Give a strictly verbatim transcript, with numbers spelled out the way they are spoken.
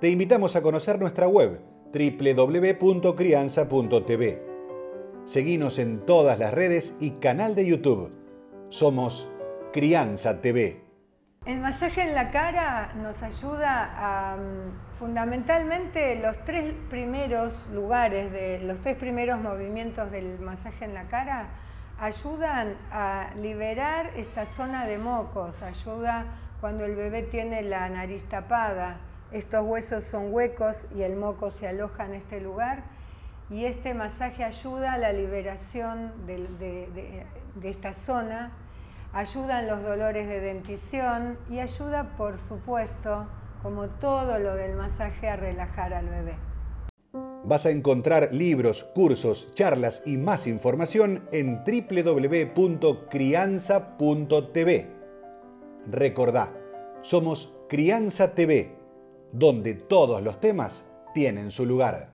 Te invitamos a conocer nuestra web doble u doble u doble u punto crianza punto t v. Seguinos en todas las redes y canal de YouTube. Somos Crianza T V. El masaje en la cara nos ayuda a fundamentalmente los tres primeros lugares, de, los tres primeros movimientos del masaje en la cara ayudan a liberar esta zona de mocos, ayuda cuando el bebé tiene la nariz tapada. Estos huesos son huecos y el moco se aloja en este lugar, y este masaje ayuda a la liberación de, de, de, de esta zona, ayuda en los dolores de dentición y ayuda, por supuesto, como todo lo del masaje, a relajar al bebé. Vas a encontrar libros, cursos, charlas y más información en doble u doble u doble u punto crianza punto t v. Recordá, somos Crianza T V, donde todos los temas tienen su lugar.